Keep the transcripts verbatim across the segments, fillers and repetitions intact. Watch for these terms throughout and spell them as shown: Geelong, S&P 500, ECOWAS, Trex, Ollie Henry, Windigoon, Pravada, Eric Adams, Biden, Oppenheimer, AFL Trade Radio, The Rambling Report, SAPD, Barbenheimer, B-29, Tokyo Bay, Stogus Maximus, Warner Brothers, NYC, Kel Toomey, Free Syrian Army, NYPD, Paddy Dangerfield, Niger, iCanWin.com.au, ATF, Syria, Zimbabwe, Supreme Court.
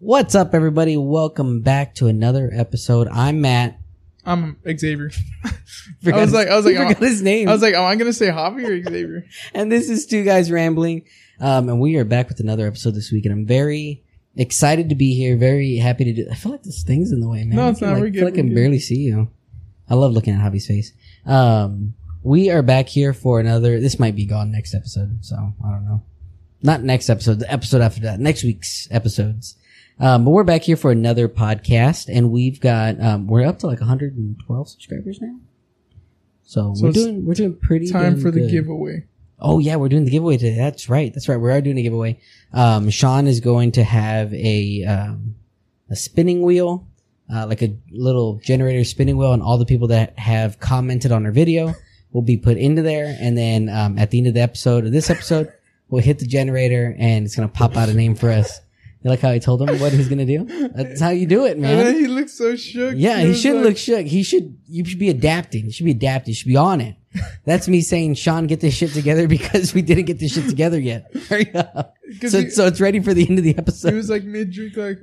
What's up, everybody? Welcome back to another episode. I'm Matt. I'm Xavier. I was like, I was like, I forgot his name. I was like, am I going to say Javi or Xavier? And this is Two Guys Rambling. Um, and we are back with another episode this week. And I'm very excited to be here. Very happy to do. I feel like this thing's in the way, man. No, it's I not. Like, we're good. I feel like I can good. barely see you. I love looking at Javi's face. Um, we are back here for another. This might be gone next episode. So I don't know. Not next episode. The episode after that. Next week's episodes. Um, but we're back here for another podcast, and we've got um, we're up to like one hundred twelve subscribers now. So, so we're doing we're doing pretty time for good. The giveaway. Oh yeah, we're doing the giveaway today. That's right, that's right. We are doing a giveaway. Um, Sean is going to have a um, a spinning wheel, uh, like a little generator spinning wheel, and all the people that have commented on our video will be put into there. And then um, at the end of the episode, of this episode, we'll hit the generator, and it's gonna pop out a name for us. You like how I told him what he was going to do? That's how you do it, man. And then he looks so shook. Yeah, he, he shouldn't like... look shook. He should, you should be adapting. You should be adapting. You should be on it. That's me saying, Sean, get this shit together because we didn't get this shit together yet. Hurry up. So, he, so it's ready for the end of the episode. It was like mid-drink, like.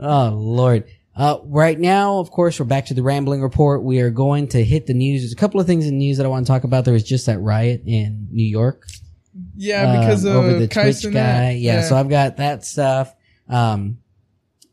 Oh, Lord. Uh, right now, of course, we're back to the Rambling Report. We are going to hit the news. There's a couple of things in the news that I want to talk about. There was just that riot in New York. Yeah, because um, of over the Kai Twitch Cenat. guy. Yeah, yeah, so I've got that stuff. Um,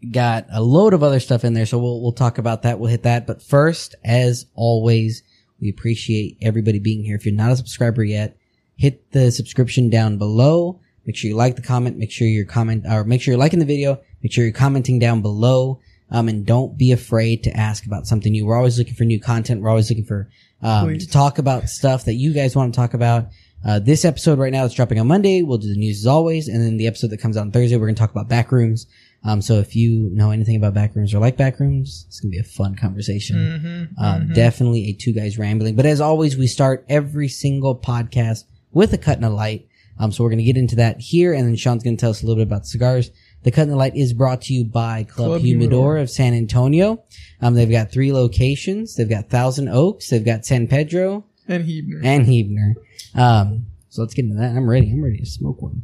got a load of other stuff in there, so we'll we'll talk about that. We'll hit that. But first, as always, we appreciate everybody being here. If you're not a subscriber yet, hit the subscription down below. Make sure you like the comment. Make sure you're comment or make sure you're liking the video. Make sure you're commenting down below. Um, and don't be afraid to ask about something new. We're always looking for new content. We're always looking for um Please. to talk about stuff that you guys want to talk about. Uh, this episode right now is dropping on Monday. We'll do the news as always. And then the episode that comes out on Thursday, we're going to talk about backrooms. Um, so if you know anything about backrooms or like backrooms, it's going to be a fun conversation. Mm-hmm, um, mm-hmm. Definitely a Two Guys Rambling. But as always, we start every single podcast with a cut and a light. Um, so we're going to get into that here. And then Sean's going to tell us a little bit about cigars. The Cut and the Light is brought to you by Club, Club Humidor, Humidor of San Antonio. Um, they've got three locations. They've got Thousand Oaks. They've got San Pedro. And Hebner. And Hebner. Um, so let's get into that. I'm ready. I'm ready to smoke one.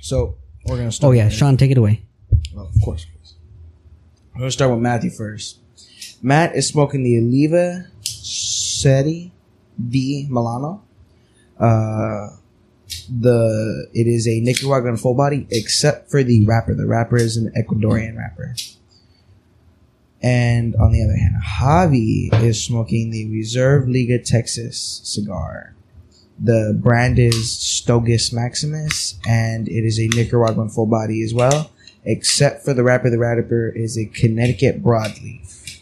So we're going to start. Oh, yeah. With Sean, take it away. Well, of course. We're going to start with Matthew first. Matt is smoking the Oliva Serie V Melanio. Uh, the It is a Nicaraguan full body, except for the wrapper. The wrapper is an Ecuadorian wrapper. And on the other hand, Javi is smoking the Reserve Liga Texas cigar. The brand is Stogus Maximus, and it is a Nicaraguan full body as well, except for the wrapper. The wrapper is a Connecticut broadleaf.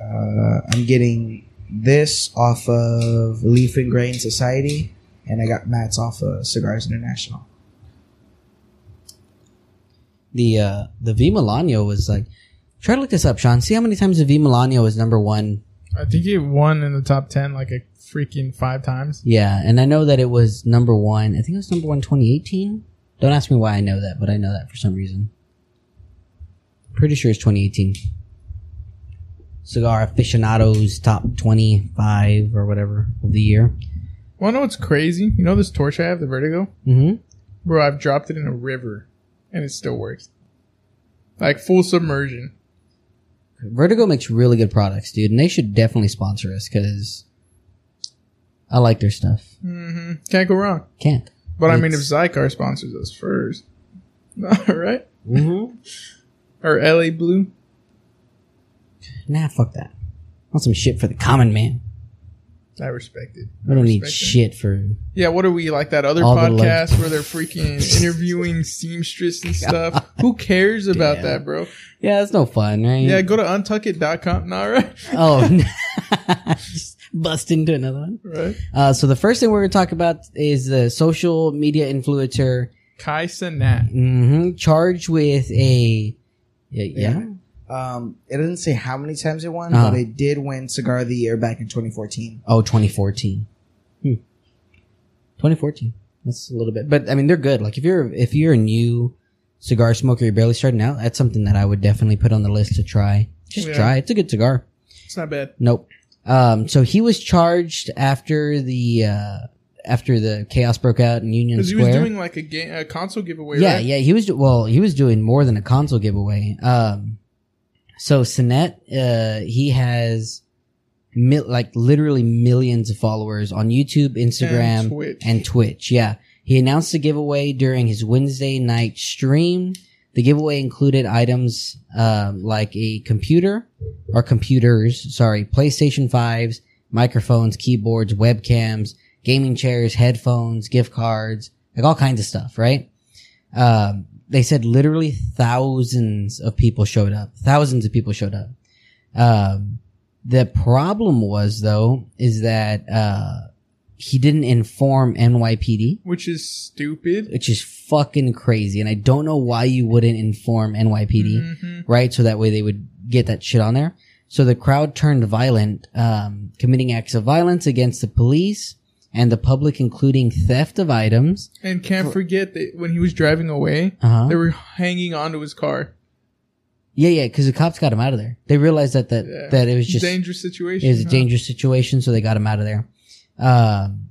Uh, I'm getting this off of Leaf and Grain Society, and I got Matt's off of Cigars International. The uh, the V Melanio was like. Try to look this up, Sean. See how many times the V Melanio is number one. I think it won in the top ten like a freaking five times. Yeah, and I know that it was number one. I think it was number one in twenty eighteen. Don't ask me why I know that, but I know that for some reason. Pretty sure it's twenty eighteen. Cigar Aficionado's top twenty-five or whatever of the year. Well, I know what's crazy. You know this torch I have, the Vertigo? Mm-hmm. Bro, I've dropped it in a river, and it still works. Like full submersion. Vertigo makes really good products, dude, and they should definitely sponsor us because I like their stuff. Mm-hmm. Can't go wrong. Can't. But it's... I mean, if Zycar sponsors us first, all right? Mm-hmm. Or L A Blue. Nah, fuck that. I want some shit for the common man. I respect it. I we don't need that. shit for. Yeah, what are we like that other podcast the where they're freaking interviewing seamstresses and stuff? Who cares about Damn. that, bro? Yeah, it's no fun, right? Yeah, go to untuckit dot com now, right? Oh, just bust into another one. Right. Uh, so the first thing we're going to talk about is the social media influencer Kai Cenat, mm-hmm, charged with a yeah. yeah. Um, it doesn't say how many times it won, uh-huh. but it did win Cigar of the Year back in twenty fourteen. Oh, twenty fourteen. Hmm. twenty fourteen. That's a little bit, but I mean, they're good. Like if you're, if you're a new cigar smoker, you're barely starting out. That's something that I would definitely put on the list to try. Just yeah. try. It's a good cigar. It's not bad. Nope. Um, so he was charged after the, uh, after the chaos broke out in Union Square. Because he was doing like a, game, a console giveaway, yeah, right? Yeah, he was, well, he was doing more than a console giveaway. Um, so Cenat, uh, he has mil- like literally millions of followers on YouTube, Instagram, and Twitch. and Twitch. Yeah. He announced the giveaway during his Wednesday night stream. The giveaway included items, um, like a computer or computers, sorry, PlayStation fives, microphones, keyboards, webcams, gaming chairs, headphones, gift cards, like all kinds of stuff, right? Um, they said literally thousands of people showed up. Thousands of people showed up. Um, the problem was, though, is that, uh, he didn't inform N Y P D. Which is stupid. Which is fucking crazy. And I don't know why you wouldn't inform N Y P D, mm-hmm. right? So that way they would get that shit on there. So the crowd turned violent, um, committing acts of violence against the police and the public, including theft of items. And can't forget that when he was driving away, uh-huh. they were hanging onto his car. Yeah, yeah, because the cops got him out of there. They realized that that, yeah. that it was just... dangerous situation. It was huh? a dangerous situation, so they got him out of there. Um,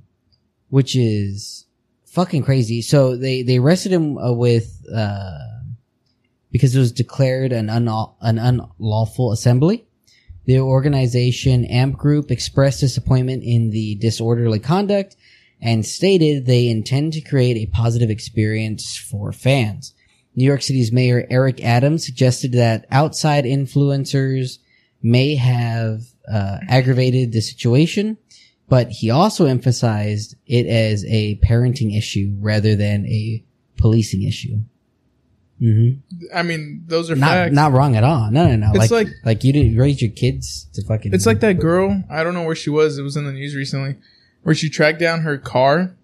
which is fucking crazy. So they, they arrested him uh, with, uh, because it was declared an unla- an unlawful assembly. The organization A M P Group expressed disappointment in the disorderly conduct and stated they intend to create a positive experience for fans. New York City's Mayor Eric Adams suggested that outside influencers may have, uh, aggravated the situation. But he also emphasized it as a parenting issue rather than a policing issue. Mm-hmm. I mean, those are not, facts. Not wrong at all. No, no, no. It's like, like, like you didn't raise your kids to fucking... It's like that girl. I don't know where she was. It was in the news recently. Where she tracked down her car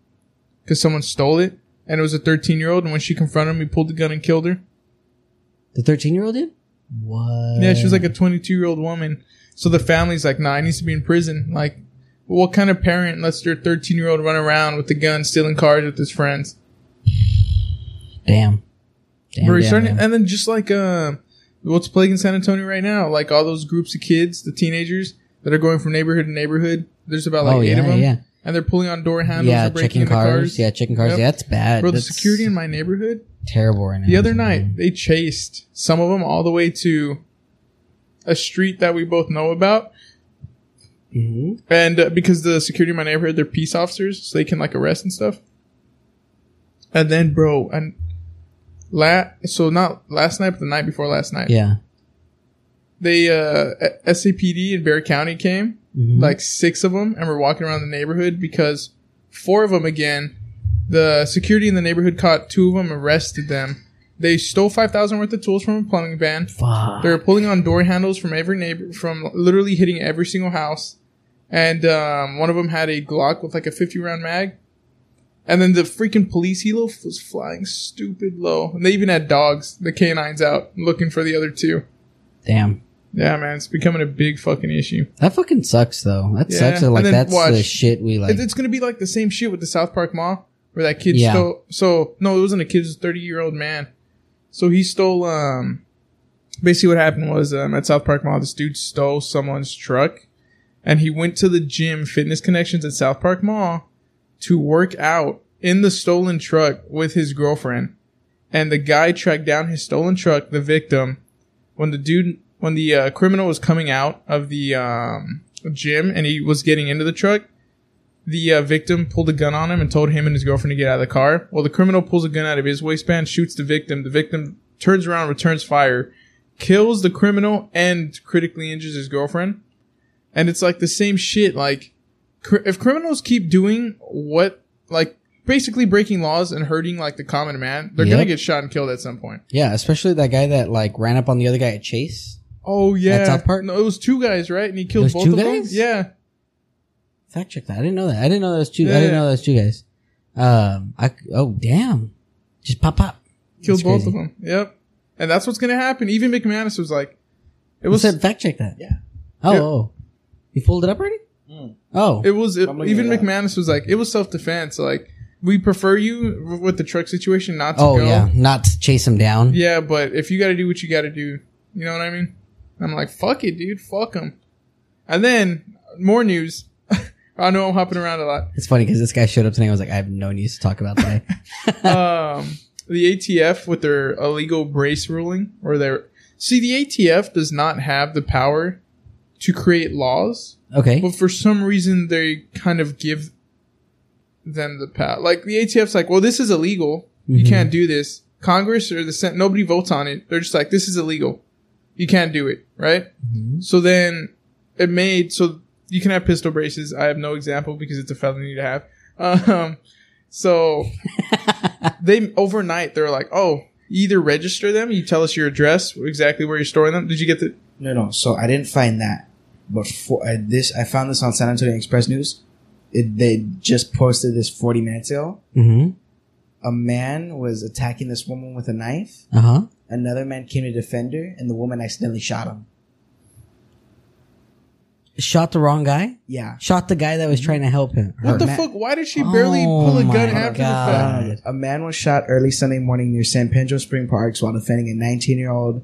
because someone stole it. And it was a thirteen-year-old. And when she confronted him, he pulled the gun and killed her. The thirteen-year-old did? What? Yeah, she was like a twenty-two-year-old woman. So the family's like, nah, I need to be in prison. Like... What kind of parent lets their thirteen-year-old run around with a gun, stealing cars with his friends? Damn. Damn, We're damn, starting, damn. And then just like uh, what's plaguing San Antonio right now, like all those groups of kids, the teenagers, that are going from neighborhood to neighborhood. There's about like oh, eight yeah, of them. Yeah. And they're pulling on door handles yeah, and breaking into cars. cars. Yeah, chicken cars. Yep. Yeah, that's bad. Bro, that's the security in my neighborhood? Terrible right now. The other night, man. They chased some of them all the way to a street that we both know about. Mm-hmm. And uh, because the security in my neighborhood, they're peace officers, so they can like arrest and stuff. And then, bro, and la- so not last night, but the night before last night. Yeah. They, uh, S A P D in Bexar County came, mm-hmm. like six of them, and were walking around the neighborhood because four of them, again, the security in the neighborhood caught two of them, arrested them. They stole five thousand worth of tools from a plumbing van. Fuck. They were pulling on door handles from every neighbor, from literally hitting every single house. And um, one of them had a Glock with like a fifty round mag. And then the freaking police helo was flying stupid low. And they even had dogs, the canines out, looking for the other two. Damn. Yeah, man, it's becoming a big fucking issue. That fucking sucks, though. That yeah. sucks. Like, that's watch. the shit we like. It's going to be like the same shit with the South Park Mall, where that kid yeah. stole. So, no, it wasn't a kid, it was a thirty year old man. So he stole, um, basically what happened was, um, at South Park Mall, this dude stole someone's truck and he went to the gym, Fitness Connections at South Park Mall, to work out in the stolen truck with his girlfriend. And the guy tracked down his stolen truck, the victim, when the dude, when the uh, criminal was coming out of the, um, gym and he was getting into the truck. The uh, victim pulled a gun on him and told him and his girlfriend to get out of the car. Well, the criminal pulls a gun out of his waistband, shoots the victim. The victim turns around, returns fire, kills the criminal, and critically injures his girlfriend. And it's like the same shit. Like, cr- if criminals keep doing what, like, basically breaking laws and hurting, like, the common man, they're yep. going to get shot and killed at some point. Yeah, especially that guy that, like, ran up on the other guy at Chase. Oh, yeah. At South Park. No, it was two guys, right? And he killed both of them. Yeah. Fact check that. I didn't know that. I didn't know those two. Yeah, I didn't yeah. know those two guys. Um, I oh damn, just pop pop. Killed both of them. Yep, and that's what's gonna happen. Even McManus was like, "It was said fact check that." Yeah. Oh, yeah. oh. You pulled it up already? Mm. Oh, it was. It, even McManus was like, "It was self defense. Like we prefer you with the truck situation not to oh, go. Oh yeah, not to chase him down. Yeah, but if you got to do what you got to do, you know what I mean? I'm like, fuck it, dude, fuck him. And then more news. I know I'm hopping around a lot. It's funny because this guy showed up today. I was like, I have no news to talk about today. um, the A T F with their illegal brace ruling, or their see, the A T F does not have the power to create laws. Okay, but for some reason they kind of give them the power. Like the A T F's like, well, this is illegal. Mm-hmm. You can't do this. Congress or the Senate, nobody votes on it. They're just like, this is illegal. You can't do it, right? Mm-hmm. So then it made so you can have pistol braces. I have no example because it's a felony to have. Um, so they overnight they're like, oh, either register them. You tell us your address, exactly where you're storing them. Did you get the? No, no. So I didn't find that, but for uh, this, I found this on San Antonio Express News. It, they just posted this forty minutes ago. Mm-hmm. A man was attacking this woman with a knife. Uh-huh. Another man came to defend her, and the woman accidentally shot him. Shot the wrong guy? Yeah. Shot the guy that was trying to help him. What her. the man. fuck? Why did she barely oh pull a gun after God. the fact? A man was shot early Sunday morning near San Pedro Spring Parks while defending a nineteen-year-old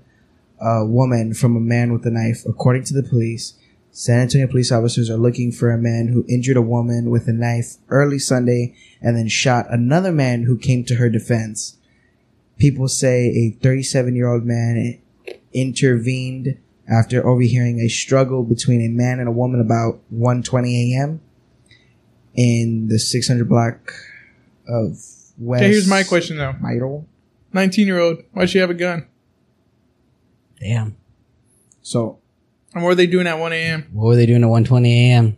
uh, woman from a man with a knife. According to the police, San Antonio police officers are looking for a man who injured a woman with a knife early Sunday and then shot another man who came to her defense. People say a thirty-seven-year-old man intervened after overhearing a struggle between a man and a woman about one twenty a.m. in the six hundred block of West. Okay, here's my question, though. Middle. nineteen-year-old, why'd she have a gun? Damn. So... And what were they doing at one a.m.? What were they doing at one twenty a.m.?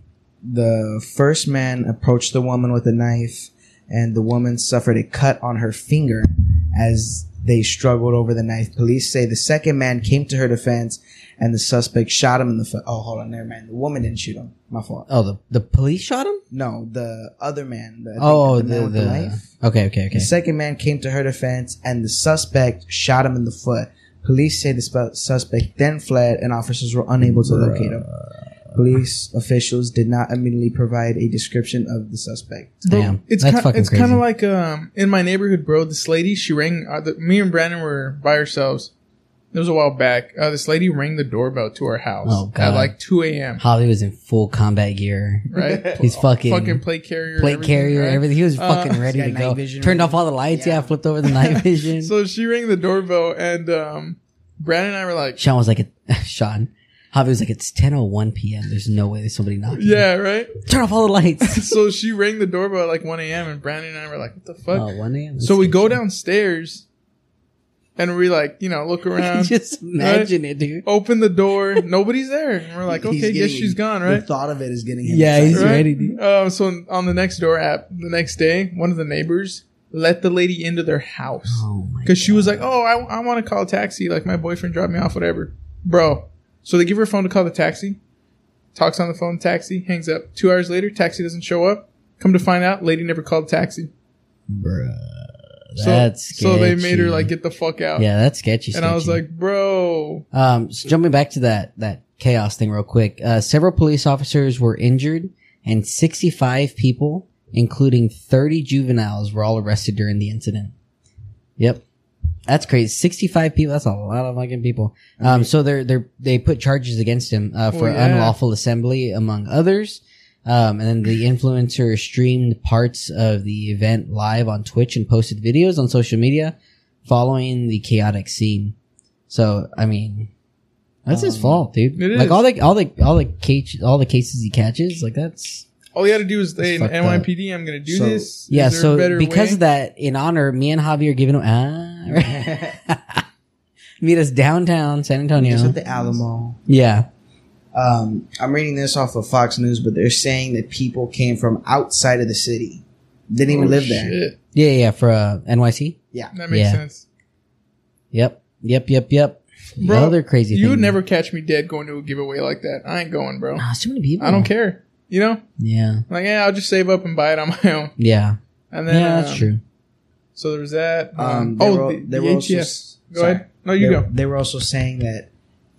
The first man approached the woman with a knife, and the woman suffered a cut on her finger as they struggled over the knife. Police say the second man came to her defense, and the suspect shot him in the foot. Oh, hold on. Never mind. The woman didn't shoot him. My fault. Oh, the, the police shot him? No, the other man. The, oh, the, the man with the, the knife. Okay, okay, okay. The second man came to her defense, and the suspect shot him in the foot. Police say the suspect then fled, and officers were unable to locate him. Police officials did not immediately provide a description of the suspect. Damn, it's that's kind, fucking it's crazy. It's kind of like um, in my neighborhood, bro. This lady, she rang. Uh, the, me and Brandon were by ourselves. It was a while back. Uh, this lady rang the doorbell to our house oh, God. at like two a.m. Holly was in full combat gear. Right? He's fucking... Fucking plate carrier. Plate everything, carrier, right? everything. He was fucking uh, ready to go. Turned ready. off all the lights. Yeah, yeah, flipped over the night vision. So she rang the doorbell and um, Brandon and I were like... Sean was like... It, Sean. Javi was like, it's ten oh one p.m. There's no way there's somebody knocking. Yeah, right? Turn off all the lights. So she rang the doorbell at like one a.m. and Brandon and I were like, what the fuck? Oh, one a.m. So we go downstairs... And we like, you know, look around. Just imagine right? it, dude. Open the door. Nobody's there. And we're like, okay, guess she's gone, right? The thought of it is getting him. Yeah, he's right? ready, dude. Uh, so on the next door app, the next day, one of the neighbors let the lady into their house. Oh my God. Because she was like, oh, I, I want to call a taxi. Like, my boyfriend dropped me off, whatever. Bro. So they give her a phone to call the taxi. Talks on the phone, taxi, hangs up. Two hours later, taxi doesn't show up. Come to find out, lady never called taxi. Bruh. So, that's so they made her like get the fuck out. Yeah, that's sketchy. And sketchy. I was like, bro. Um, so jumping back to that that chaos thing real quick. Uh, several police officers were injured, and sixty-five people, including thirty juveniles, were all arrested during the incident. Yep, that's crazy. sixty-five people. That's a lot of fucking people. Um, so they're they're they put charges against him uh, for oh, yeah. unlawful assembly, among others. Um, and then the influencer streamed parts of the event live on Twitch and posted videos on social media following the chaotic scene. So, I mean, that's um, his fault, dude. It like is. all the all the all the case, all the cases he catches, like that's all you had to do is say N Y P D. Up. I'm gonna do so, this. Is yeah. So because way? of that, in honor, me and Javi are giving him ah. Meet us downtown San Antonio. Just at the Alamo. Yeah. Um, I'm reading this off of Fox News, but they're saying that people came from outside of the city. Didn't even oh, live shit. there. Yeah, yeah, for uh, N Y C? Yeah. That makes yeah. sense. Yep, yep, yep, yep. Bro, Another crazy you thing, would man. never catch me dead going to a giveaway like that. I ain't going, bro. Nah, it's too many people. I don't care. You know? Yeah. Like, yeah, I'll just save up and buy it on my own. Yeah. And then, yeah, that's um, true. So there was that. Um, um, oh, were, the, the were also, Go sorry. ahead. No, you they, go. They were also saying that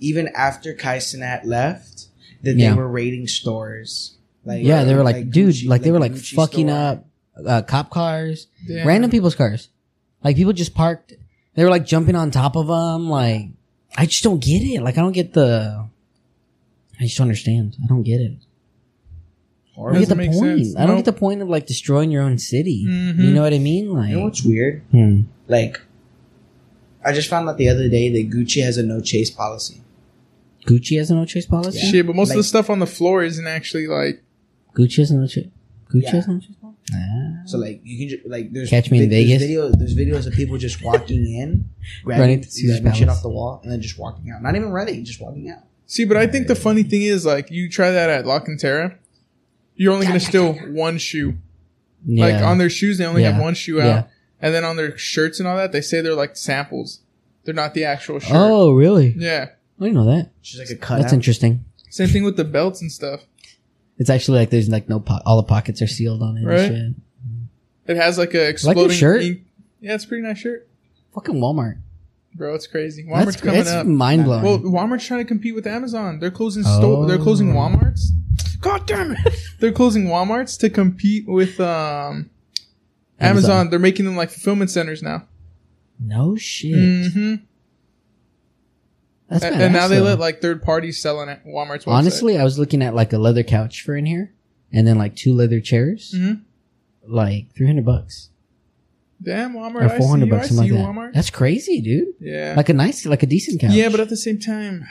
even after Kai Cenat left, that yeah. they were raiding stores. Like, yeah, they were like, like dude, Gucci, like they like were like Gucci fucking store. up uh, cop cars, Damn. random people's cars. Like people just parked. They were like jumping on top of them. Like I just don't get it. Like I don't get the. I just don't understand. I don't get it. I don't get the point. Sense. I don't nope. get the point of like destroying your own city. Mm-hmm. You know what I mean? Like, you know what's weird? Hmm. Like, I just found out the other day that Gucci has a no chase policy. Gucci has a no chase policy. Yeah. Shit, but most like, of the stuff on the floor isn't actually like Gucci has a no chase. Gucci yeah. has a no chase policy. Ah. So like you can just, like there's catch me in vi- Vegas. There's videos, there's videos of people just walking in, grabbing shit off the wall, and then just walking out. Not even running, just walking out. See, but I think the funny thing is, like, you try that at Lock and Terra, you're only going to steal one shoe. Yeah. Like, on their shoes, they only yeah. have one shoe out. Yeah. And then on their shirts and all that, they say they're, like, samples. They're not the actual shirt. Oh, really? Yeah. I didn't know that. It's just like a cutout. That's interesting. Same thing with the belts and stuff. It's actually, like, there's, like, no... Po- all the pockets are sealed on it right? and shit. It has, like, a exploding... Like a shirt? Ink. Yeah, it's a pretty nice shirt. Fucking Walmart. Bro, it's crazy. Walmart's that's, coming that's up. That's mind blowing. Well, Walmart's trying to compete with Amazon. They're closing oh. store. They're closing Walmart's. God damn it! They're closing Walmart's to compete with um, Amazon. Amazon. They're making them like fulfillment centers now. No shit. Mm-hmm. That's a- and now they let like third parties sell on Walmart's website. Honestly, I was looking at like a leather couch for in here, and then like two leather chairs, mm-hmm. like three hundred bucks. Damn, Walmart, or four hundred bucks, something like that. Walmart? That's crazy, dude. Yeah. Like a nice, like a decent couch. Yeah, but at the same time,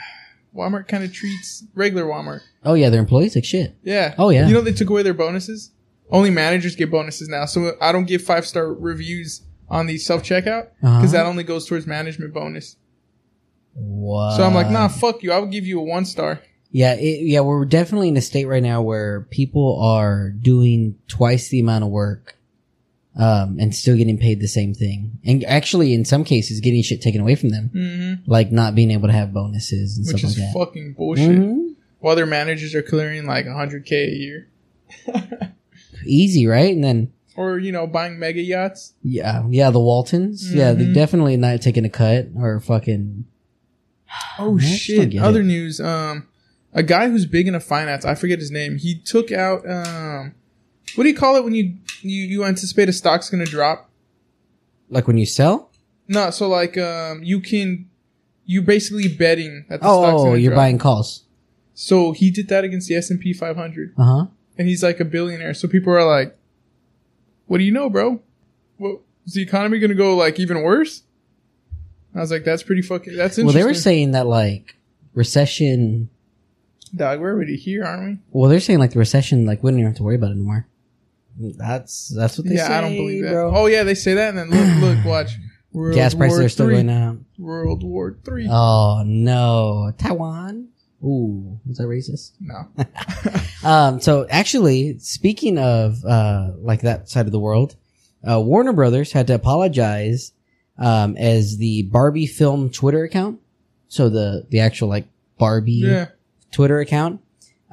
Walmart kind of treats regular Walmart. Oh, yeah, their employees like shit. Yeah. Oh, yeah. You know, they took away their bonuses. Only managers get bonuses now. So I don't give five-star reviews on the self-checkout because uh-huh. that only goes towards management bonus. Wow. So I'm like, nah, fuck you. I would give you a one-star. Yeah, it, yeah, we're definitely in a state right now where people are doing twice the amount of work. Um, and still getting paid the same thing. And actually, in some cases, getting shit taken away from them. Mm-hmm. Like not being able to have bonuses and which stuff like that. Which is fucking bullshit. Mm-hmm. While their managers are clearing like one hundred K a year. Easy, right? And then... Or, you know, buying mega yachts. Yeah. Yeah, the Waltons. Mm-hmm. Yeah, they're definitely not taking a cut or fucking... Oh, man, shit. Other it. news. Um, a guy who's big into finance, I forget his name, he took out... um. What do you call it when you, you, you anticipate a stock's going to drop? Like when you sell? No, so like um, you can, you're basically betting that the oh, stock's going to drop. Oh, you're buying calls. So he did that against the S and P five hundred. Uh-huh. And he's like a billionaire. So people are like, what do you know, bro? Well, is the economy going to go like even worse? I was like, that's pretty fucking, that's interesting. Well, they were saying that like recession. Dog, we're already here, aren't we? Well, they're saying like the recession, like we don't even have to worry about it anymore. That's that's what they yeah, say. Yeah, I don't believe that. Bro. Oh yeah, they say that, and then look, look, watch. World Gas prices War are still going up. World War Three. Oh no, Taiwan. Ooh, was that racist? No. um. So actually, speaking of uh, like that side of the world, uh, Warner Brothers had to apologize um, as the Barbie film Twitter account. So the the actual like Barbie yeah. Twitter account,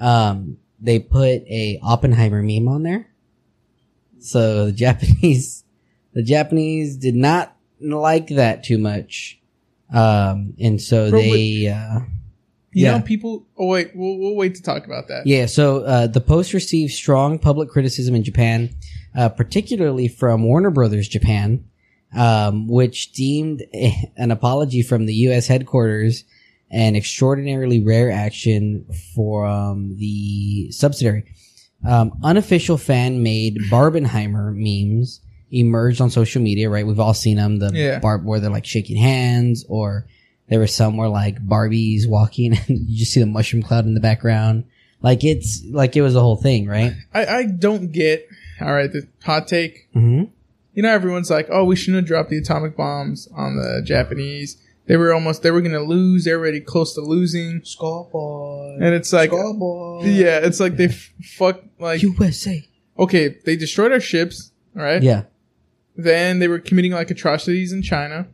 um, they put a Oppenheimer meme on there. So the Japanese, the Japanese did not like that too much, um, and so Bro, they. Uh, you yeah. know, people. Oh wait, we'll, we'll wait to talk about that. Yeah. So uh, the post received strong public criticism in Japan, uh, particularly from Warner Brothers Japan, um, which deemed a, an apology from the U S headquarters an extraordinarily rare action from the subsidiary. Um, unofficial fan-made Barbenheimer memes emerged on social media, right? We've all seen them. The yeah. Barb where they're like shaking hands, or there were some where like Barbie's walking and you just see the mushroom cloud in the background. Like it's like it was a whole thing, right? I, I don't get, all right, the hot take. Mm-hmm. You know, everyone's like, oh, we shouldn't have dropped the atomic bombs on the Japanese. They were almost, they were going to lose. They were already close to losing. Scoreboard. And it's like, Scoreboard. yeah, it's like they f- fucked, like. U S A. Okay, they destroyed our ships, right? Yeah. Then they were committing like atrocities in China.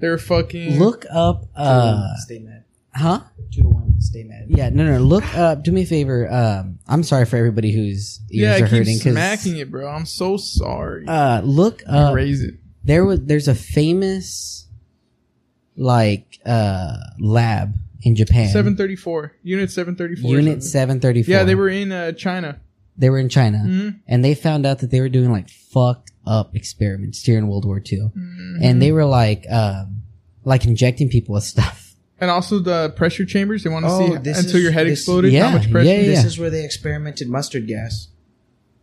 They were fucking. Look up, uh. Two to one, stay mad. Huh? Two to one, stay mad. Yeah, no, no, look up, do me a favor. Um, I'm sorry for everybody who's ears yeah, are hurting. Yeah, smacking it, bro. I'm so sorry. Uh, look up. Raise it. There was, there's a famous. Like uh lab in Japan. seven thirty-four. Unit seven thirty-four. Unit seven thirty-four. Yeah, they were in uh, China. They were in China. Mm-hmm. And they found out that they were doing like fucked up experiments during World War Two. Mm-hmm. And they were like um like injecting people with stuff. And also the pressure chambers. They want to oh, see until is, your head this, exploded yeah, how much pressure. Yeah, yeah. This is where they experimented mustard gas.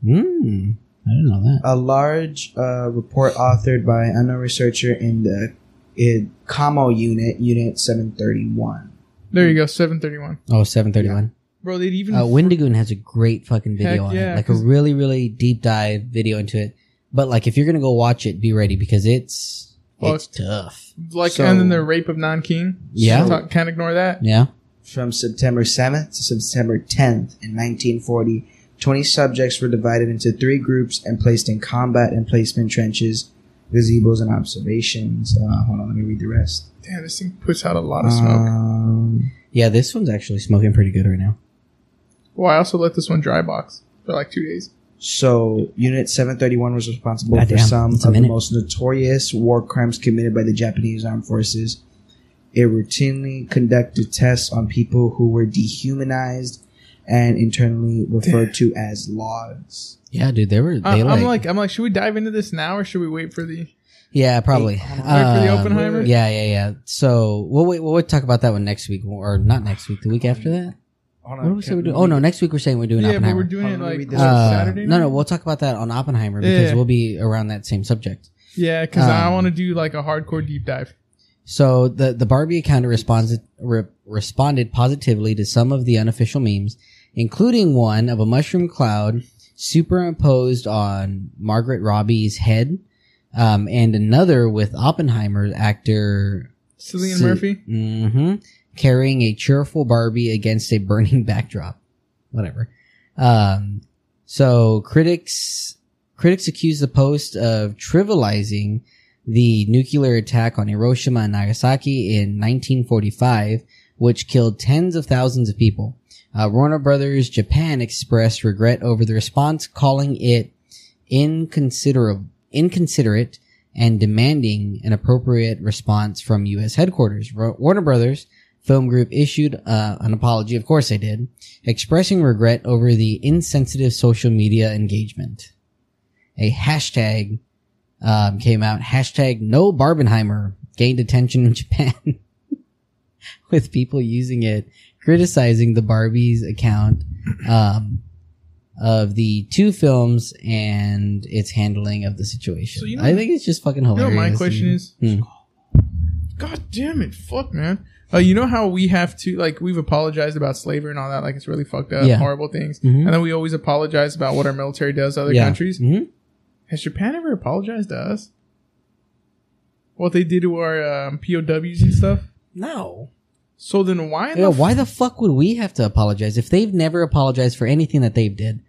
Mm, I didn't know that. A large uh, report authored by an unknown researcher in the in Como unit, Unit seven thirty-one. There you go, seven thirty-one. Oh, seven thirty-one. Yeah. Bro, they'd even... Uh, Windigoon has a great fucking video on yeah, it. Like a really, really deep dive video into it. But like, if you're going to go watch it, be ready because it's... Well, it's tough. Like, so, and then the rape of Nanking. Yeah. So, can't ignore that. Yeah. From September seventh to September tenth in nineteen forty, twenty subjects were divided into three groups and placed in combat and placement trenches, gazebos, and observations. Uh, hold on, let me read the rest. Damn, this thing puts out a lot of smoke. Um, yeah, this one's actually smoking pretty good right now. Well, I also let this one dry box for like two days. So, Unit seven thirty-one was responsible God for damn, some of minute. the most notorious war crimes committed by the Japanese armed forces. It routinely conducted tests on people who were dehumanized and internally referred to as logs. Yeah, dude, they were. They uh, like, I'm like, I'm like, should we dive into this now or should we wait for the? Yeah, probably. Wait, wait uh, for the Oppenheimer. Yeah, yeah, yeah. So we'll wait. We'll, we'll talk about that one next week, or not next week, the week after that. What do we say we're doing? Oh, no, next week we're saying we're doing yeah, Oppenheimer. Yeah, we're doing it like uh, Saturday night? No, no, we'll talk about that on Oppenheimer because yeah. we'll be around that same subject. Yeah, because um, I want to do like a hardcore deep dive. So the, the Barbie account responded, re- responded positively to some of the unofficial memes, including one of a mushroom cloud superimposed on Margaret Robbie's head um, and another with Oppenheimer actor... Cillian C- Murphy? Mm-hmm. Carrying a cheerful Barbie against a burning backdrop. Whatever. Um, so critics, critics accuse the post of trivializing the nuclear attack on Hiroshima and Nagasaki in nineteen forty-five, which killed tens of thousands of people. Uh, Warner Brothers Japan expressed regret over the response, calling it inconsiderable, inconsiderate and demanding an appropriate response from U S headquarters. Ro- Warner Brothers Film Group issued uh, an apology, of course they did, expressing regret over the insensitive social media engagement. A hashtag um, came out, hashtag no Barbenheimer, gained attention in Japan, with people using it, criticizing the Barbie's account um, of the two films and its handling of the situation. So, you know, I think it's just fucking hilarious. You know what my question and, is? Hmm. God damn it, fuck, man. Uh, you know how we have to, like, we've apologized about slavery and all that, like, it's really fucked up, yeah. horrible things. Mm-hmm. And then we always apologize about what our military does to other yeah. countries. Mm-hmm. Has Japan ever apologized to us? What they did to our um, P O Ws and stuff? No. So then why? In yeah, the f- why the fuck would we have to apologize if they've never apologized for anything that they've did?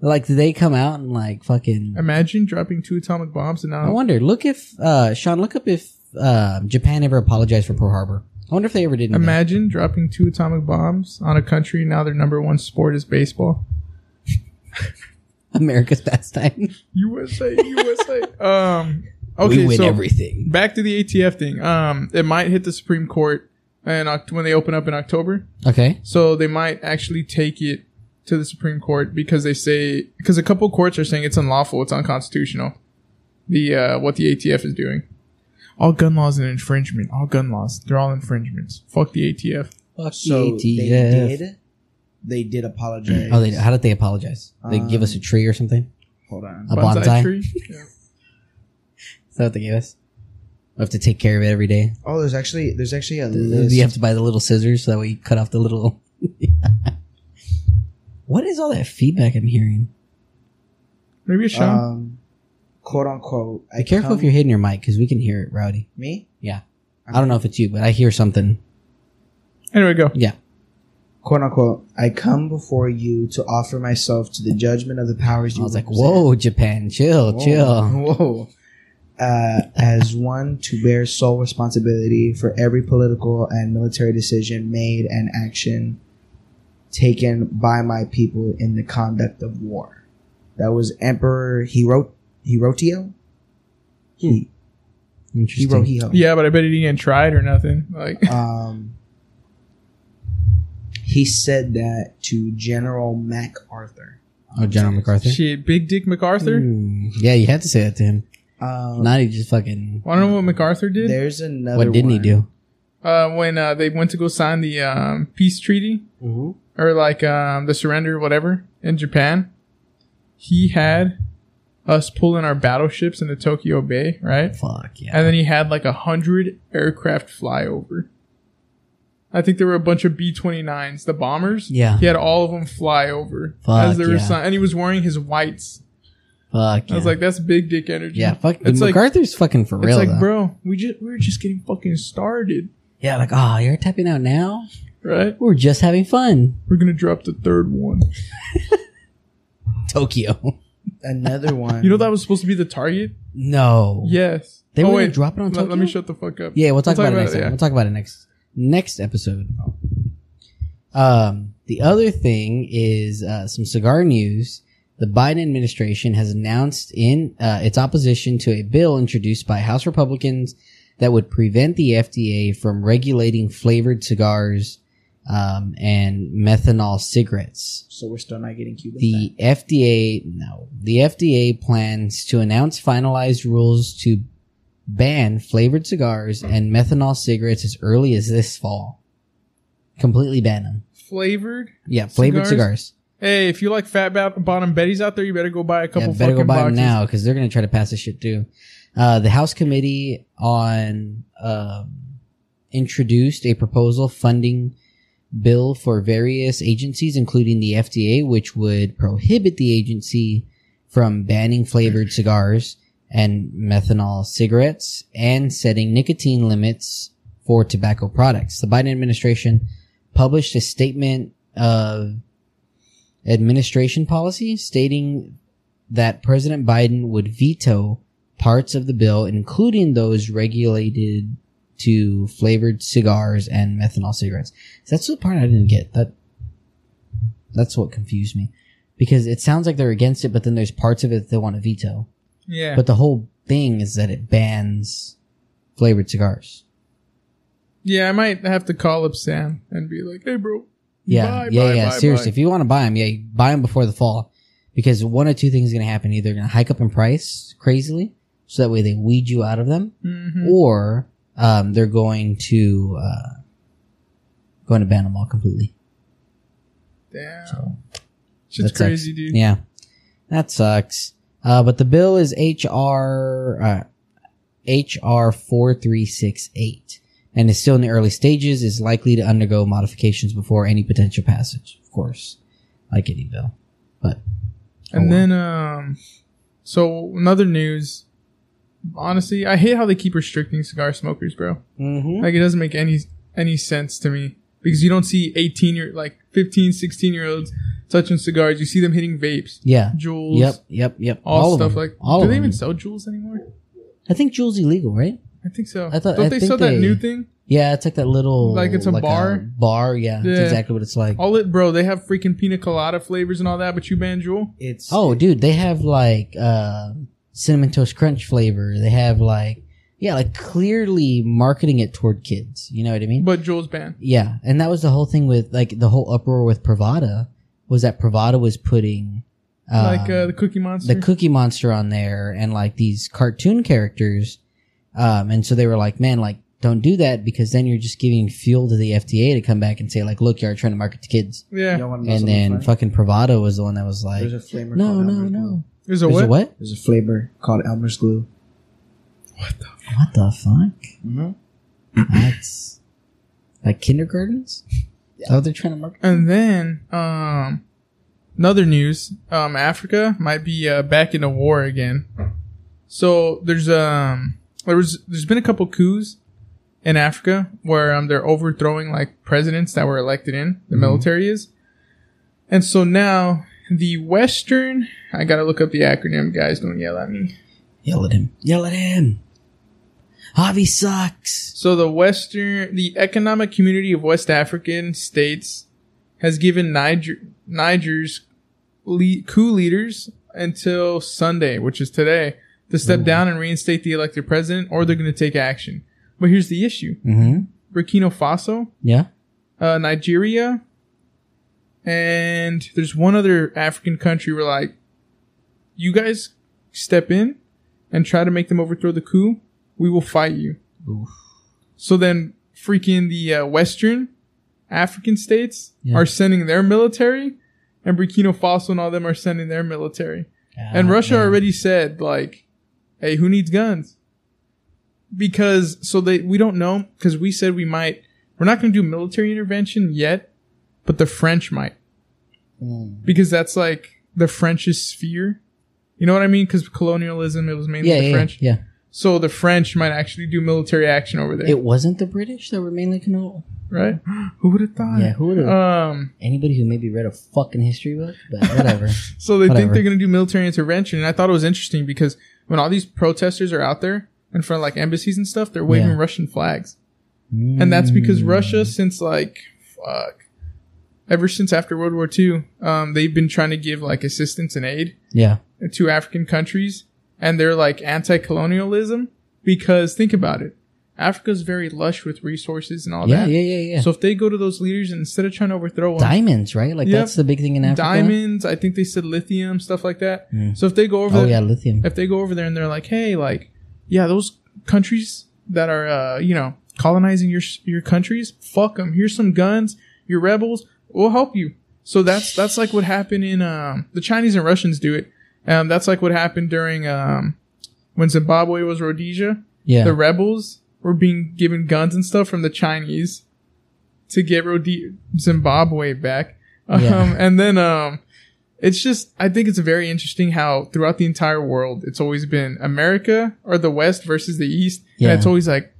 Like, did they come out and, like, fucking... Imagine dropping two atomic bombs and now... I wonder, look if, uh, Sean, look up if uh, Japan ever apologized for Pearl Harbor. I wonder if they ever did. Imagine dropping two atomic bombs on a country. Now their number one sport is baseball. America's pastime. U S A, U S A. um, okay, we win so everything. Back to the A T F thing. Um, it might hit the Supreme Court and when they open up in October. Okay. So they might actually take it to the Supreme Court because they say because a couple courts are saying it's unlawful, it's unconstitutional. The uh, what the A T F is doing. All gun laws are an infringement. All gun laws. They're all infringements. Fuck the A T F. Fuck so the A T F. They did, they did apologize. Oh, they, how did they apologize? They um, give us a tree or something? Hold on. A bonsai, bonsai tree? Yeah. Is that what they gave us? We have to take care of it every day. Oh, there's actually there's actually a the, list. You have to buy the little scissors so that way you cut off the little... What is all that feedback I'm hearing? Maybe it's Sean. Um, quote unquote. I Be careful come. if you're hitting your mic because we can hear it, Rowdy. Me? Yeah. Okay. I don't know if it's you, but I hear something. Anyway, go. Yeah. Quote unquote. I come before you to offer myself to the judgment of the powers you I was represent. Like, whoa, Japan, chill, whoa, chill. Whoa. Uh, as one to bear sole responsibility for every political and military decision made and action taken by my people in the conduct of war. That was Emperor Hirohito. Hirohito? Hmm. Interesting. Hirohito. Yeah, but I bet he didn't get tried or nothing. Like, um, he said that to General MacArthur. Oh, General MacArthur? Shit, Big Dick MacArthur? Mm. Yeah, you had to say that to him. Um, Not he just fucking... Well, I don't know what MacArthur did. There's another What didn't one. he do? uh, when uh, they went to go sign the um, peace treaty mm-hmm. or like um, the surrender, whatever, in Japan, he had us pull in our battleships into Tokyo Bay, right? Fuck, yeah. And then he had like a hundred aircraft fly over. I think there were a bunch of B twenty-nines, the bombers. Yeah. He had all of them fly over. Fuck, as they were yeah. sign- and he was wearing his whites. Fuck, yeah. I was like, that's big dick energy. Yeah, fuck. It's like, MacArthur's fucking for real, It's like, though. Bro, we just, we were just getting fucking started. Yeah, like, oh, you're tapping out now? Right. We're just having fun. We're going to drop the third one. Tokyo. Another one. You know that was supposed to be the target? No. Yes. They oh, were going to drop it on Tokyo? Let me shut the fuck up. Yeah, we'll talk, we'll talk about, about it next it, time. Yeah. We'll talk about it next next episode. Um, the other thing is uh, some cigar news. The Biden administration has announced in uh, its opposition to a bill introduced by House Republicans that would prevent the F D A from regulating flavored cigars um, and methanol cigarettes. So we're still not getting Cuban. The back. F D A, no, the F D A plans to announce finalized rules to ban flavored cigars and methanol cigarettes as early as this fall. Completely ban them. Flavored? Yeah, flavored cigars. cigars. Hey, if you like fat bottom Bettys out there, you better go buy a couple yeah, fucking go buy boxes. Them now, because they're going to try to pass this shit too. Uh, the House Committee on um, introduced a proposal funding bill for various agencies, including the F D A, which would prohibit the agency from banning flavored cigars and methanol cigarettes and setting nicotine limits for tobacco products. The Biden administration published a statement of administration policy stating that President Biden would veto parts of the bill, including those regulated to flavored cigars and methanol cigarettes. So that's the part I didn't get. That That's what confused me, because it sounds like they're against it, but then there's parts of it that they want to veto. Yeah. But the whole thing is that it bans flavored cigars. Yeah, I might have to call up Sam and be like, hey, bro. Yeah, buy, yeah, buy, yeah. Buy, seriously, buy. If you want to buy them, yeah, buy them before the fall, because one or two things are going to happen. Either they're going to hike up in price crazily, so that way they weed you out of them, mm-hmm. or um, they're going to uh, going to ban them all completely. Damn, so, shit's crazy, sucks. Dude. Yeah, that sucks. Uh, but the bill is H R uh, H R four three six eight. And is still in the early stages, is likely to undergo modifications before any potential passage, of course, like any bill. But and then, um, so another news. Honestly, I hate how they keep restricting cigar smokers, bro. Mm-hmm. Like, it doesn't make any any sense to me, because you don't see eighteen year, like fifteen, sixteen year olds touching cigars. You see them hitting vapes. Yeah, Juuls. Yep, yep, yep. All, all stuff like. All do they even them. sell Juuls anymore? I think Juul's illegal, right? I think so. I thought, Don't I they sell that they, new thing? Yeah, it's like that little... Like it's a like bar? A bar, yeah, yeah. That's exactly what it's like. All it, bro, they have freaking pina colada flavors and all that, but you ban Juul? It's, oh, it, dude, they have like uh, Cinnamon Toast Crunch flavor. They have like... Yeah, like clearly marketing it toward kids. You know what I mean? But Juul's banned. Yeah, and that was the whole thing with... Like the whole uproar with Pravada was that Pravada was putting... Um, like uh, the Cookie Monster? The Cookie Monster on there, and like these cartoon characters... Um, and so they were like, man, like, don't do that, because then you're just giving fuel to the F D A to come back and say, like, look, you're trying to market to kids. Yeah. And then funny. fucking Pravada was the one that was like, there's a flavor no, called no, Elmer's no. Glue. There's a, there's what? a what? There's a flavor called Elmer's Glue. What the fuck? What the fuck? Mm-hmm. That's like kindergartens? Yeah. Oh, they're trying to market. And then, um, another news, um, Africa might be, uh, back in a war again. So there's, um, There was, there's been a couple coups in Africa where um, they're overthrowing like presidents that were elected in. The mm-hmm. military is. And so now the Western... I got to look up the acronym, guys. Don't yell at me. Yell at him. Yell at him. Javi sucks. So the Western... The Economic Community of West African States has given Niger, Niger's le- coup leaders until Sunday, which is today, to step Ooh. down and reinstate the elected president, or they're going to take action. But here's the issue. Mm-hmm. Burkina Faso. Yeah. Uh, Nigeria. And there's one other African country where, like, you guys step in and try to make them overthrow the coup, we will fight you. Oof. So then freaking the uh, Western African states yeah. are sending their military, and Burkina Faso and all them are sending their military. God, and Russia man. already said, like, hey, who needs guns? Because, so they, we don't know, because we said we might, we're not going to do military intervention yet, but the French might. Mm. Because that's like the French's sphere. You know what I mean? Because colonialism, it was mainly yeah, the yeah, French. Yeah. So the French might actually do military action over there. It wasn't the British that were mainly colonial. Right? Who would have thought? Yeah, who would have? Um, Anybody who maybe read a fucking history book, but whatever. So they whatever. think they're going to do military intervention. And I thought it was interesting because when all these protesters are out there in front of like embassies and stuff, they're waving yeah. Russian flags. Mm. And that's because Russia, since like, fuck, ever since after World War Two, um, they've been trying to give like assistance and aid yeah. to African countries. And they're like anti-colonialism because think about it. Africa's very lush with resources and all yeah, that. Yeah, yeah, yeah. So if they go to those leaders and instead of trying to overthrow them. Diamonds, right? Like yep, that's the big thing in Africa. Diamonds. I think they said lithium, stuff like that. Mm. So if they go over oh, there. yeah, lithium. If they go over there and they're like, hey, like, yeah, those countries that are, uh, you know, colonizing your your countries, fuck them. Here's some guns. You're rebels. We'll help you. So that's that's like what happened in, um, the Chinese and Russians do it. Um, that's like what happened during, um, when Zimbabwe was Rhodesia. Yeah. The rebels were being given guns and stuff from the Chinese to get Rhodesia, Zimbabwe back. Um, yeah. and then, um, it's just, I think it's very interesting how throughout the entire world, it's always been America or the West versus the East. Yeah. And it's always like,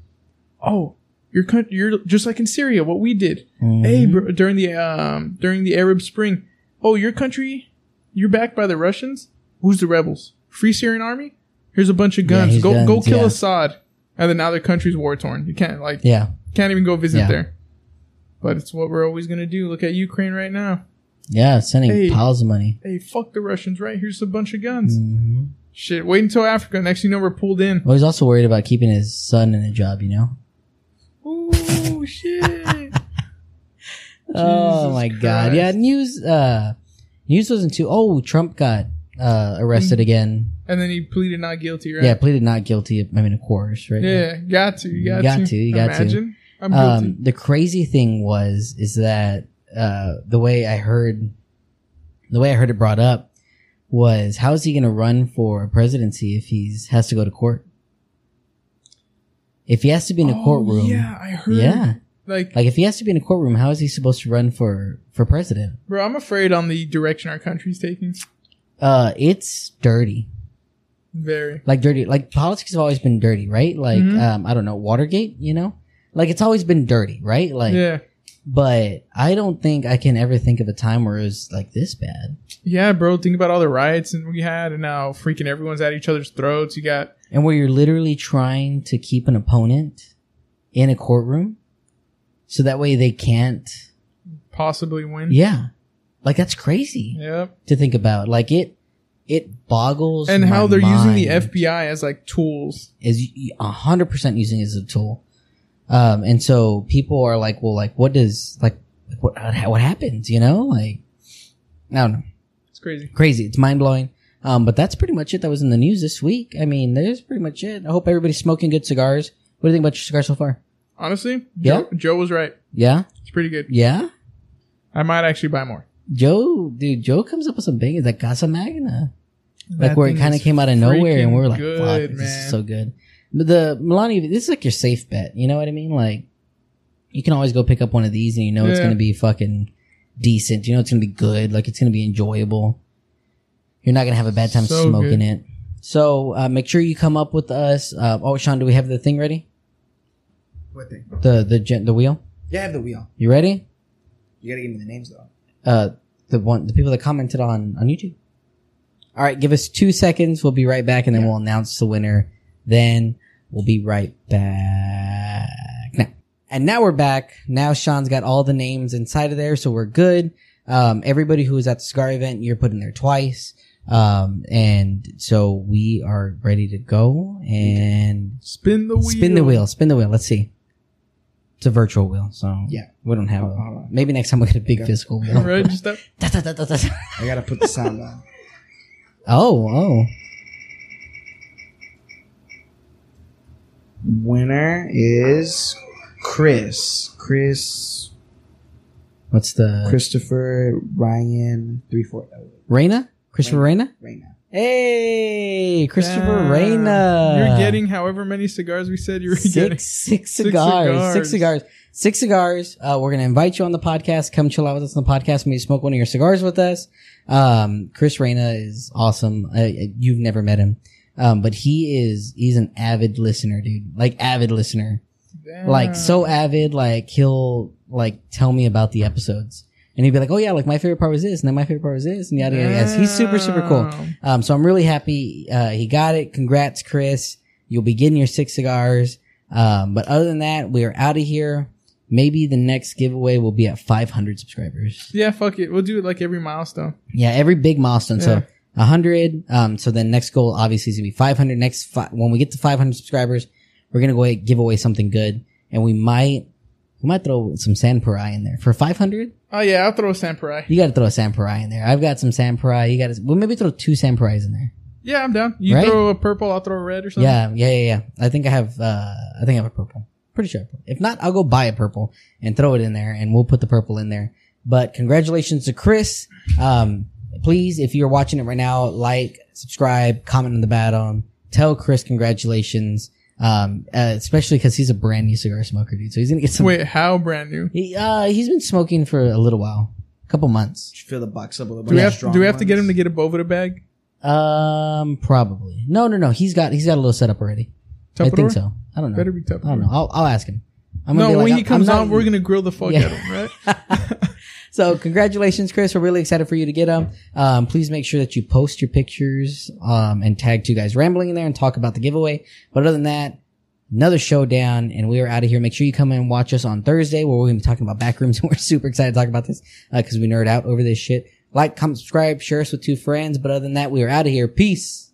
oh, your country, you're just like in Syria, what we did. Mm-hmm. Hey, bro, during the, um, during the Arab Spring. Oh, your country, you're backed by the Russians. Who's the rebels? Free Syrian army? Here's a bunch of guns. Yeah, go guns, go kill yeah. Assad. And then now their country's war torn. You can't like yeah. can't even go visit yeah. there. But it's what we're always gonna do. Look at Ukraine right now. Yeah, sending hey, piles of money. Hey, fuck the Russians, right? Here's a bunch of guns. Mm-hmm. Shit, wait until Africa. Next thing you know, we're pulled in. Well, he's also worried about keeping his son in a job, you know? Ooh, shit. Oh my Christ. God. Yeah, news uh news wasn't too oh, Trump got Uh, arrested again, and then he pleaded not guilty, right? Yeah, pleaded not guilty. I mean, of course, right? Yeah, yeah. got to, you got, got to, to, you got Imagine. to. I'm guilty. Um, the crazy thing was is that uh, the way I heard, the way I heard it brought up was, how is he going to run for a presidency if he's has to go to court? If he has to be in a oh, courtroom, yeah, I heard, yeah. Like, like, if he has to be in a courtroom, how is he supposed to run for for president? Bro, I'm afraid on the direction our country's taking. Uh, it's dirty. Very. Like dirty. Like politics have always been dirty, right? Like, mm-hmm. um, I don't know, Watergate, you know? Like it's always been dirty, right? Like, yeah. But I don't think I can ever think of a time where it was like this bad. Yeah, bro. Think about all the riots and we had and now freaking everyone's at each other's throats. You got. And where you're literally trying to keep an opponent in a courtroom so that way they can't possibly win. Yeah. Like, that's crazy yep. to think about. Like, it it boggles And how my they're mind. using the F B I as, like, tools. Is one hundred percent using it as a tool. Um, and so people are like, well, like, what does, like, what what happens, you know? Like, I don't know. It's crazy. Crazy. It's mind-blowing. Um, but that's pretty much it that was in the news this week. I mean, that is pretty much it. I hope everybody's smoking good cigars. What do you think about your cigar so far? Honestly, yeah? Joe, Joe was right. Yeah? It's pretty good. Yeah? I might actually buy more. Joe, dude, Joe comes up with some bangers like Casa Magna, like that where it kind of came out of nowhere, and we were like, good, "Fuck, man. This is so good." But the Melanio, this is like your safe bet. You know what I mean? Like, you can always go pick up one of these, and you know yeah. it's going to be fucking decent. You know it's going to be good. Like it's going to be enjoyable. You're not going to have a bad time so smoking good. it. So uh, make sure you come up with us. Uh, oh, Sean, do we have the thing ready? What thing? The the the wheel. Yeah, I have the wheel. You ready? You got to give me the names though. Uh, the one, the people that commented on, on YouTube. All right. Give us two seconds. We'll be right back and then yeah. we'll announce the winner. Then we'll be right back now. And now we're back. Now Sean's got all the names inside of there. So we're good. Um, everybody who was at the cigar event, you're put in there twice. Um, and so we are ready to go and spin the wheel, spin the wheel, spin the wheel. Let's see. It's a virtual wheel, so yeah, we don't have oh, a... Maybe next time we'll get a big physical wheel. Right, just up. Da, da, da, da, da. I gotta put the sound on. Oh, oh. Winner is Chris. Chris. What's the... Christopher Ryan three four zero. Reyna? Christopher Reyna? Reyna. Hey, Christopher yeah. Reyna. You're getting however many cigars we said you were six, getting. Six cigars, cigars. Six cigars. Six cigars. Uh, we're going to invite you on the podcast. Come chill out with us on the podcast. Maybe smoke one of your cigars with us. Um, Chris Reyna is awesome. Uh, you've never met him. Um, but he is, he's an avid listener, dude. Like, avid listener. Damn. Like, so avid, like, he'll, like, tell me about the episodes. And he'd be like, oh, yeah, like, my favorite part was this, and then my favorite part was this, and yada, yada, yada. He's super, super cool. Um, so I'm really happy, uh, he got it. Congrats, Chris. You'll be getting your six cigars. Um, but other than that, we are out of here. Maybe the next giveaway will be at five hundred subscribers. Yeah, fuck it. We'll do it, like, every milestone. Yeah, every big milestone. Yeah. So one hundred. Um, so then next goal, obviously, is going to be five hundred. Next, fi- when we get to five hundred subscribers, we're going to go ahead and give away something good. And we might, we might throw some San Parai in there. For five hundred? Oh, yeah, I'll throw a San Parai. You got to throw a San Parai in there. I've got some San Parai. You got to, well, maybe throw two San Parais in there. Yeah, I'm down. You right? Throw a purple, I'll throw a red or something. Yeah, yeah, yeah, yeah. I think I have, uh, I think I have a purple. Pretty sure. If not, I'll go buy a purple and throw it in there, and we'll put the purple in there. But congratulations to Chris. Um, please, if you're watching it right now, like, subscribe, comment on the bottom, tell Chris congratulations. Um, uh, especially because he's a brand new cigar smoker, dude. So he's gonna get some. Wait, how brand new? He, uh, he's been smoking for a little while, a couple months. Should fill the box up with a bunch do we have, of strong Do we have ones? To get him to get a Boveda bag? Um, probably. No, no, no. He's got he's got a little setup already. Tupperware? I think so. I don't know. Better be Tupperware. I don't know. I'll I'll ask him. I'm no, like, when he comes on, we're gonna grill the fuck yeah. out of him, right? So congratulations, Chris. We're really excited for you to get them. Um, please make sure that you post your pictures, um, and tag Two Guys Rambling in there and talk about the giveaway. But other than that, another showdown, and we are out of here. Make sure you come and watch us on Thursday, where we're going to be talking about back rooms. We're super excited to talk about this, uh, cause we nerd out over this shit. Like, comment, subscribe, share us with two friends. But other than that, we are out of here. Peace.